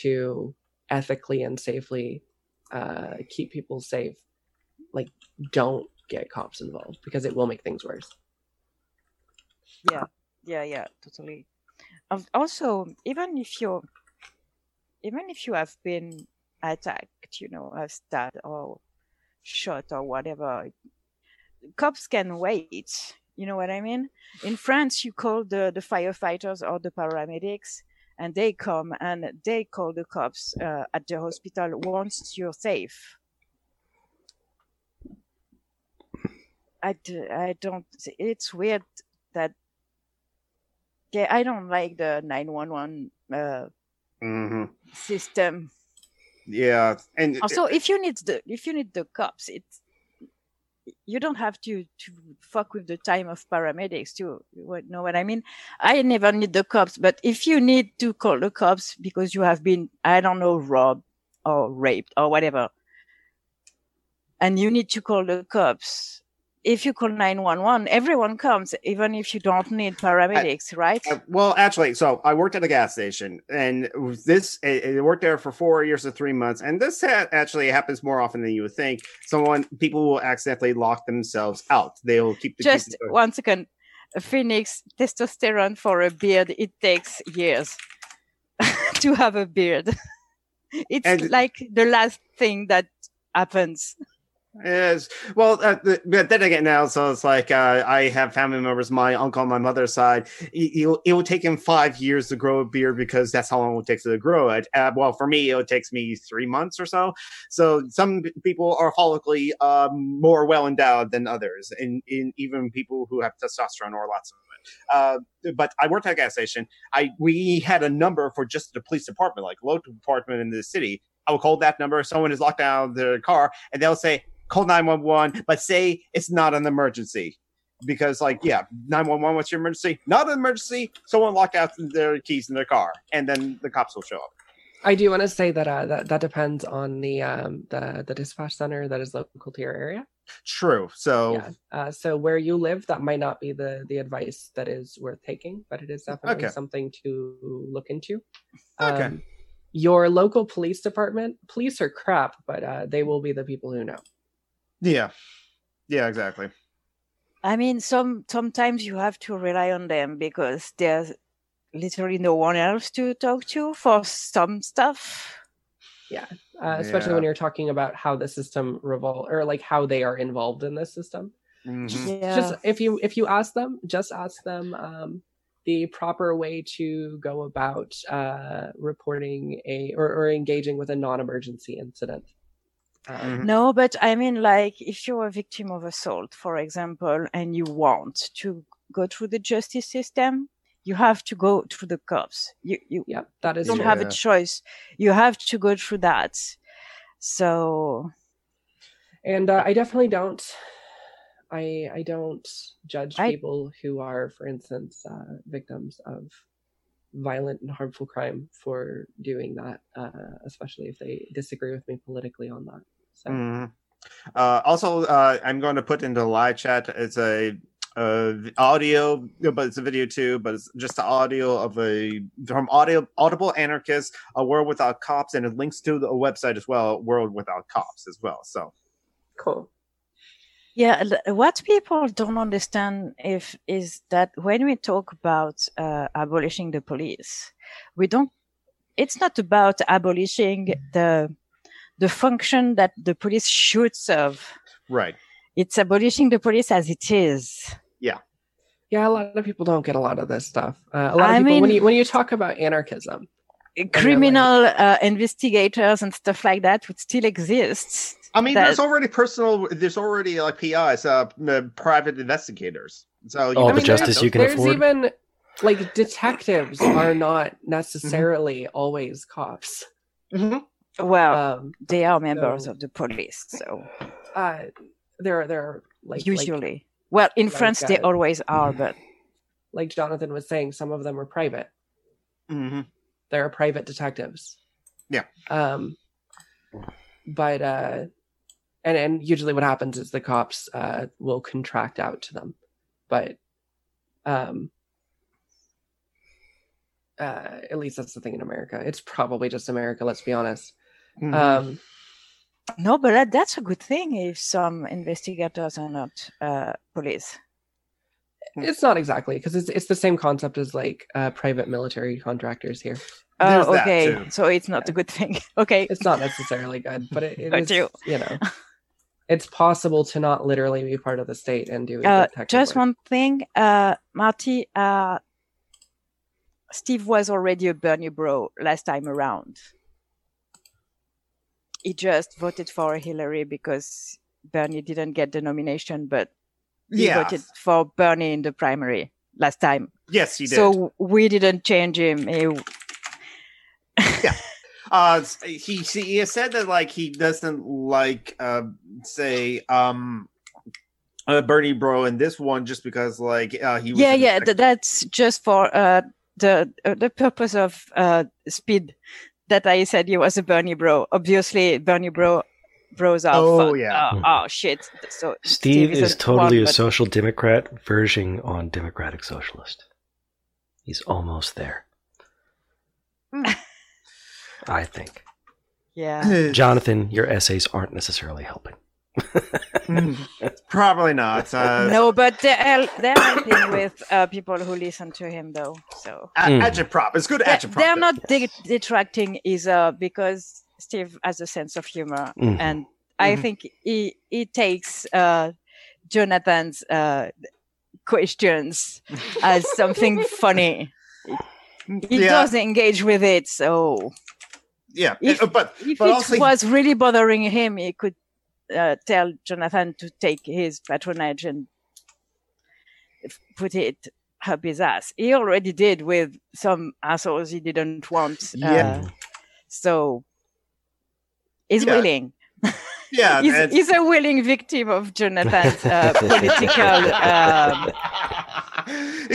to ethically and safely uh, keep people safe, like, don't get cops involved because it will make things worse. Yeah, yeah, yeah, totally. Um, also, even if you, even if you have been attacked, you know, stabbed or shot or whatever, cops can wait. You know what I mean? In France, you call the the firefighters or the paramedics. And they come and they call the cops uh, at the hospital once you're safe. I, d- I don't... It's weird that... Yeah, I don't like the nine one one uh, mm-hmm. system. Yeah. And also, if you need the if you need the cops, it's, you don't have to, to fuck with the time of paramedics too. You know what I mean? I never need the cops, but if you need to call the cops because you have been, I don't know, robbed or raped or whatever, and you need to call the cops, if you call nine one one, everyone comes, even if you don't need paramedics, I, right? I, well, actually, so I worked at a gas station, and this I, I worked there for four years or three months, and this ha- actually happens more often than you would think. Someone, people will accidentally lock themselves out. They will keep the just keep one second. Phoenix, testosterone for a beard. It takes years to have a beard. It's and, like the last thing that happens. Yes. Well, uh, but then again, now so it's like uh, I have family members, my uncle on my mother's side. It, it will take him five years to grow a beard because that's how long it takes to grow it. Uh, well, for me, it takes me three months or so. So some people are follically um, more well endowed than others, and in even people who have testosterone or lots of it. Uh, But I worked at a gas station. I we had a number for just the police department, like local department in the city. I will call that number. Someone is locked out of their car, and they'll say, call nine one one, but say it's not an emergency. Because, like, yeah, nine one one, what's your emergency? Not an emergency. Someone locked out their keys in their car, and then the cops will show up. I do want to say that uh, that, that depends on the, um, the the dispatch center that is local to your area. True. So, yeah. uh, so where you live, that might not be the, the advice that is worth taking, but it is definitely okay. something to look into. Um, okay. Your local police department, police are crap, but uh, they will be the people who know. Yeah. Yeah. Exactly. I mean, some sometimes you have to rely on them because there's literally no one else to talk to for some stuff. Yeah, uh, especially yeah. when you're talking about how the system revolves, or like how they are involved in this system. Mm-hmm. Just, yeah. just if you if you ask them, just ask them um, the proper way to go about uh, reporting a or, or engaging with a non-emergency incident. Um, no, but I mean, like, if you're a victim of assault, for example, and you want to go through the justice system, you have to go through the cops. You, you yeah, that is don't true. have yeah. a choice. You have to go through that. So, and uh, I definitely don't. I I don't judge I, people who are, for instance, uh, victims of violent and harmful crime for doing that, uh, especially if they disagree with me politically on that. So. Mm-hmm. Uh, also, uh, I'm going to put into the live chat. It's a uh, audio, but it's a video too. But it's just the audio of a from audio Audible Anarchist, A World Without Cops, and it links to the website as well, World Without Cops as well. So cool. Yeah, what people don't understand if is that when we talk about uh, abolishing the police, we don't. It's not about abolishing the the function that the police should serve. Right. It's abolishing the police as it is. Yeah. Yeah, a lot of people don't get a lot of this stuff. Uh, a lot I of people mean, when you when you talk about anarchism, criminal like, uh, investigators and stuff like that would still exist. I mean, that... there's already personal. There's already like P Is, uh, private investigators. So all oh, the mean, justice you can there's afford. There's even like detectives are not necessarily mm-hmm. always cops. Mm-hmm. Well, um, they are members so, of the police. So uh, they're they're like usually. Like, well, in like, France, uh, they always are, but like Jonathan was saying, some of them are private. Mm-hmm. They're private detectives. Yeah. Um. But uh, and and usually what happens is the cops uh will contract out to them, but um, uh, at least that's the thing in America. It's probably just America. Let's be honest. Mm-hmm. Um, no, but that, that's a good thing if some investigators are not uh police. It's not exactly because it's it's the same concept as like uh private military contractors here. Oh, okay. So it's not yeah. a good thing. Okay. It's not necessarily good, but it, it is, you. you know, it's possible to not literally be part of the state and do uh, just work. One thing. Uh, Marty, uh, Steve was already a Bernie bro last time around. He just voted for Hillary because Bernie didn't get the nomination, but he yeah. voted for Bernie in the primary last time. Yes, he did. So we didn't change him. He, yeah, uh, he he has said that like he doesn't like uh, say um, uh, Bernie bro in this one just because like uh, he was yeah yeah th- that's just for uh, the uh, the purpose of uh, speed that I said he was a Bernie bro. Obviously Bernie bro bros are oh fun. yeah oh, oh shit so Steve, Steve is totally one, a but... social democrat verging on democratic socialist. He's almost there. I think. Yeah. Jonathan, your essays aren't necessarily helping. mm, probably not. Uh, no, but they're, they're helping with uh, people who listen to him, though. So mm. agitprop. It's good agitprop. They're not de- detracting either because Steve has a sense of humor. Mm-hmm. And I mm-hmm. think he, he takes uh, Jonathan's uh, questions as something funny. He yeah. does engage with it, so... Yeah, if, but, if but it also, was really bothering him, he could uh, tell Jonathan to take his patronage and put it up his ass. He already did with some assholes he didn't want. Uh, yeah. So he's yeah. willing. yeah, he's, and... he's a willing victim of Jonathan's uh, political. Um...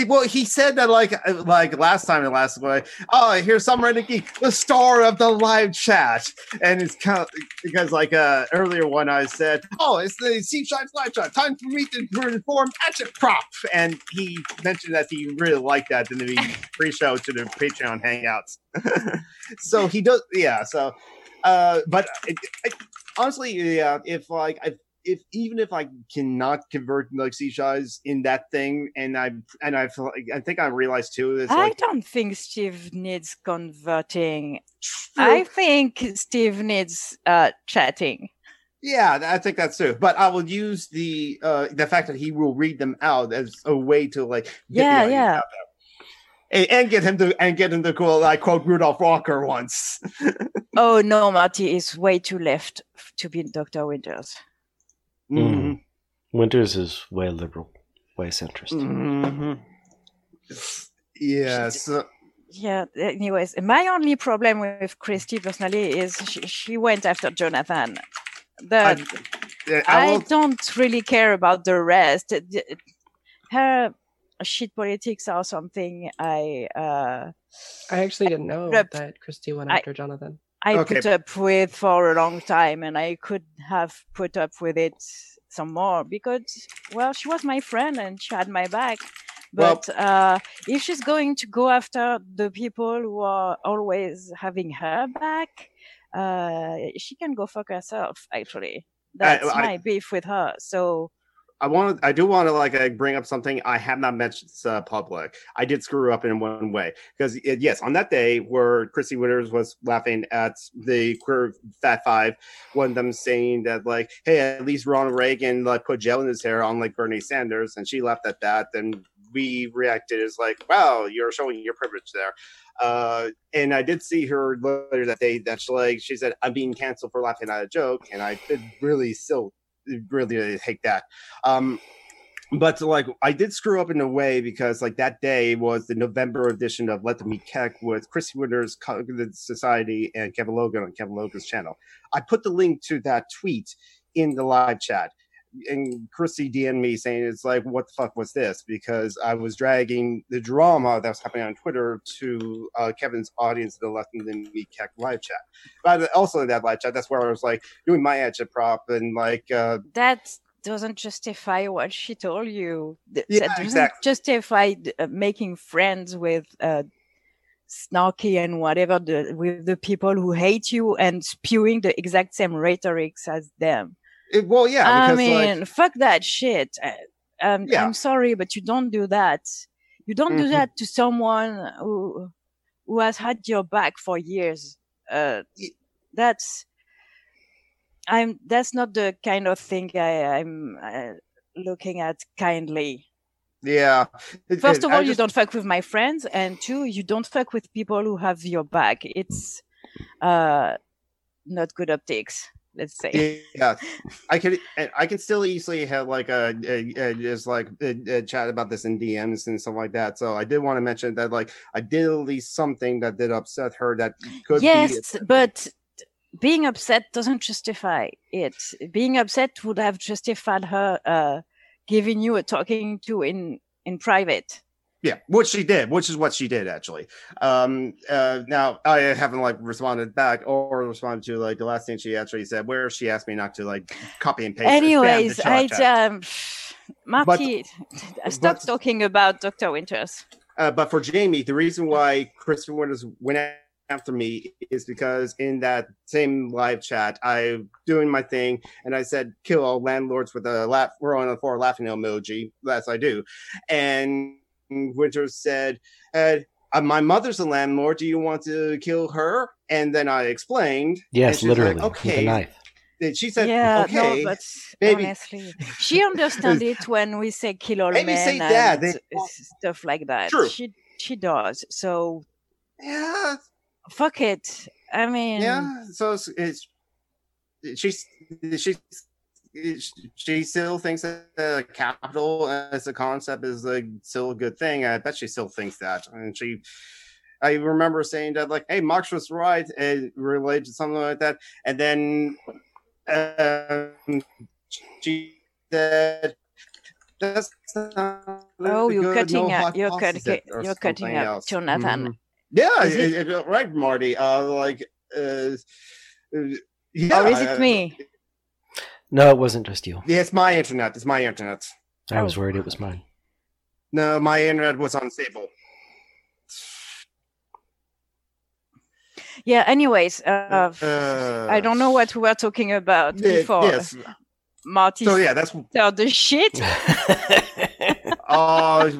Well, he said that like like last time and last way. Oh, here's some redneck geek, the star of the live chat, and it's kind of, because like uh, earlier one I said, oh, it's the Steve Shine's live chat. Time for me to perform action prop, and he mentioned that he really liked that in the pre-show to the Patreon hangouts. So he does, yeah. So, uh, but it, it, honestly, yeah, if like I. If even if I cannot convert like Seashaw's in that thing, and I and I feel like, I think I realized too. It's I like, don't think Steve needs converting. True. I think Steve needs uh, chatting. Yeah, I think that's true. But I will use the uh, the fact that he will read them out as a way to like get yeah the yeah. Out and, and get him to and get him to cool. I quote Rudolph Walker once. Oh no, Marty is way too left to be Doctor Winters. Mm-hmm. Winters is way liberal, way centrist. Mm-hmm. Yeah. So. Yeah. Anyways, my only problem with Christy personally is she, she went after Jonathan. The, I, I, I don't really care about the rest. Her shit politics or something. I. Uh, I actually didn't know I, that Christy went after I, Jonathan. I okay. put up with for a long time, and I could have put up with it some more because, well, she was my friend and she had my back. But well, uh, if she's going to go after the people who are always having her back, uh, she can go fuck herself, actually. That's I, I, my beef with her. So I want to, I do want to like uh, bring up something I have not mentioned uh, public. I did screw up in one way because yes, on that day where Christy Winters was laughing at the queer Fat Five, one of them saying that like, hey, at least Ronald Reagan like put gel in his hair on like Bernie Sanders, and she laughed at that. Then we reacted as like, wow, you're showing your privilege there. Uh, and I did see her later that day. That's like she said, I'm being canceled for laughing at a joke, and I did really still. really hate that. Um, but like I did screw up in a way because like that day was the November edition of Let Them Eat Kek with Christy Winters, Cognitive Society, and Kevin Logan on Kevin Logan's channel. I put the link to that tweet in the live chat, and Christy D M'd me saying it's like, what the fuck was this? Because I was dragging the drama that was happening on Twitter to uh, Kevin's audience, the Let Them Eat Kek live chat. But also in that live chat, that's where I was like doing my action prop and like... Uh, that doesn't justify what she told you. That, yeah, that doesn't exactly. justify uh, making friends with uh, snarky and whatever, the, with the people who hate you and spewing the exact same rhetorics as them. It, well, yeah. Because, I mean, like, fuck that shit. Um, yeah. I'm sorry, but you don't do that. You don't mm-hmm. do that to someone who who has had your back for years. Uh, that's I'm. That's not the kind of thing I, I'm uh, looking at kindly. Yeah. It, First of all, just... you don't fuck with my friends, and two, you don't fuck with people who have your back. It's uh, not good optics. Let's say. Yeah, I could, I can still easily have like a, a, a just like a, a chat about this in D Ms and stuff like that. So I did want to mention that, like, I did at least something that did upset her. That could yes, be yes, but being upset doesn't justify it. Being upset would have justified her uh, giving you a talking to in in private. Yeah, which she did, which is what she did actually. Um, uh, now I haven't like responded back or responded to like the last thing she actually said, where she asked me not to like copy and paste. Anyways, I um, Marty, but, stop but, talking about Doctor Winters. Uh, but for Jamie, the reason why Christopher Winters went after me is because in that same live chat, I'm doing my thing, and I said, "Kill all landlords" with a laugh. We're on a four laughing emoji. That's I do, and. Winters said, Ed, my mother's a landlord. Do you want to kill her? And then I explained. Yes, literally. Like, okay. With a knife. And she said, yeah, okay. No, but maybe. Honestly, she understands it when we say kill all maybe men say that. And they... stuff like that. True. She she does. So yeah, fuck it. I mean. Yeah, so it's, it's, she's she's. She still thinks that uh, capital as a concept is like still a good thing. I bet she still thinks that. And she, I remember saying that like, "Hey, Marx was right," and related to something like that. And then and she said, that's not oh, you're good. cutting no out. You're, cut, you're cutting out, Jonathan. Mm-hmm. Yeah, it, it, right, Marty. Uh, like, uh, yeah. Or is it me? No, it wasn't just you. Yeah, it's my internet. It's my internet. I was worried it was mine. No, my internet was unstable. Yeah. Anyways, uh, uh, I don't know what we were talking about before. Yes. Marty. So yeah, that's the shit. uh,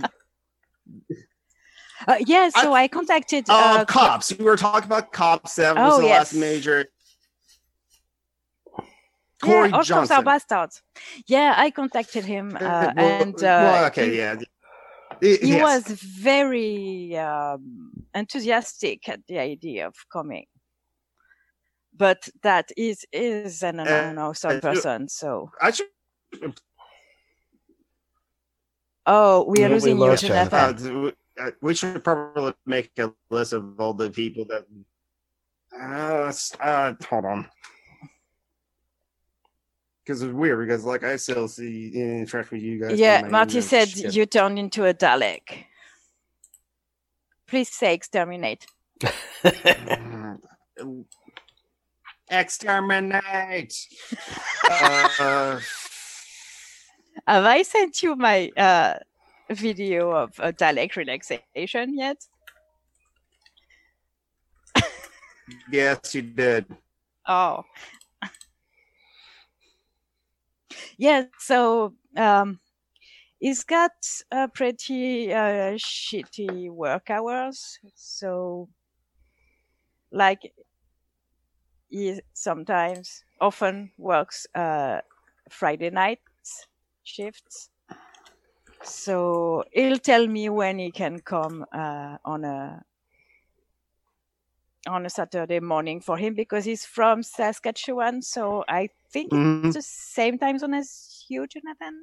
uh, yeah. So I, I contacted uh, uh, cops. We were talking about cops. That was oh, the yes. last major. Corey yeah, Johnson. All cops are bastards. Yeah, I contacted him, uh, well, and uh, well, okay, he, yeah, it, he yes. was very um, enthusiastic at the idea of coming. But that is is an unknown person. So I should... oh, we are yeah, losing we you, Jonathan. Uh, we should probably make a list of all the people that. Uh, uh, hold on. Because it's weird, because like I still see in interact with you guys. Yeah, Marty said shit. You turned into a Dalek. Please say exterminate. Exterminate! uh, Have I sent you my uh, video of uh, Dalek relaxation yet? Yes, you did. Oh. Yeah, so um, he's got uh, pretty uh, shitty work hours. So, like, he sometimes, often works uh, Friday night shifts. So he'll tell me when he can come uh, on a on a Saturday morning for him, because he's from Saskatchewan. So I. I think mm-hmm. it's the same time zone as you, Jonathan.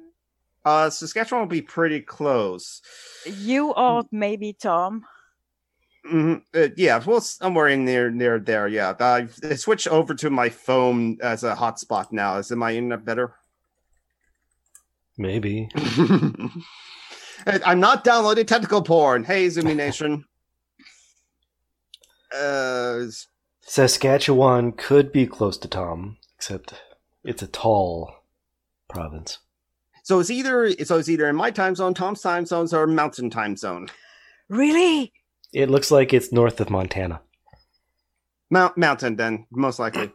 Uh, Saskatchewan will be pretty close. You or maybe Tom. Mm-hmm. Uh, yeah, well, somewhere in there, near there. Yeah, I switched over to my phone as a hotspot now. Is my internet better? Maybe. I'm not downloading tentacle porn. Hey, Zoomy Nation. uh, Saskatchewan could be close to Tom, except. It's a tall province. So it's either so it's either in my time zone, Tom's time zones, or Mountain time zone. Really? It looks like it's north of Montana. Mount Mountain, then, most likely.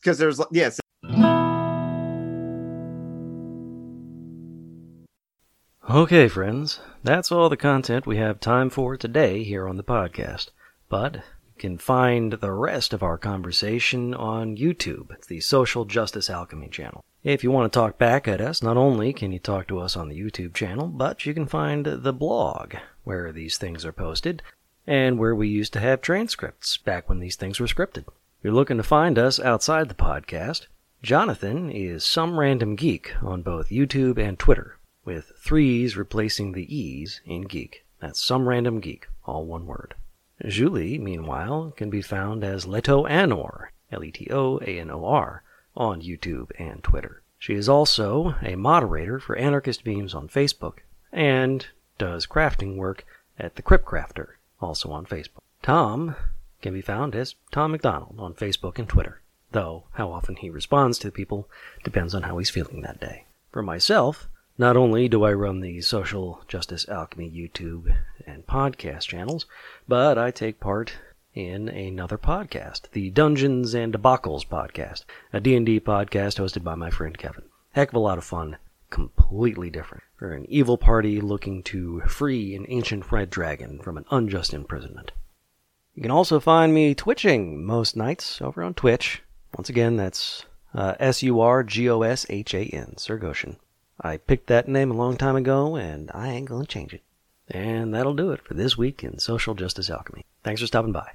Because there's yes. Okay, friends, that's all the content we have time for today here on the podcast, but. Can find the rest of our conversation on YouTube. It's the Social Justice Alchemy channel. If you want to talk back at us, not only can you talk to us on the YouTube channel, but you can find the blog where these things are posted and where we used to have transcripts back when these things were scripted. If you're looking to find us outside the podcast, Jonathan is Some Random Geek on both YouTube and Twitter, with threes replacing the E's in geek. That's Some Random Geek, all one word. Julie, meanwhile, can be found as Leto Anor, L E T O A N O R, on YouTube and Twitter. She is also a moderator for Anarchist Beams on Facebook and does crafting work at The Crypt Crafter, also on Facebook. Tom can be found as Tom McDonald on Facebook and Twitter, though how often he responds to people depends on how he's feeling that day. For myself, not only do I run the Social Justice Alchemy YouTube and podcast channels, but I take part in another podcast, the Dungeons and Debacles podcast, a D and D podcast hosted by my friend Kevin. Heck of a lot of fun, completely different. We're an evil party looking to free an ancient red dragon from an unjust imprisonment. You can also find me twitching most nights over on Twitch. Once again, that's uh, S U R G O S H A N, Surgoshan. I picked that name a long time ago, and I ain't gonna change it. And that'll do it for this week in Social Justice Alchemy. Thanks for stopping by.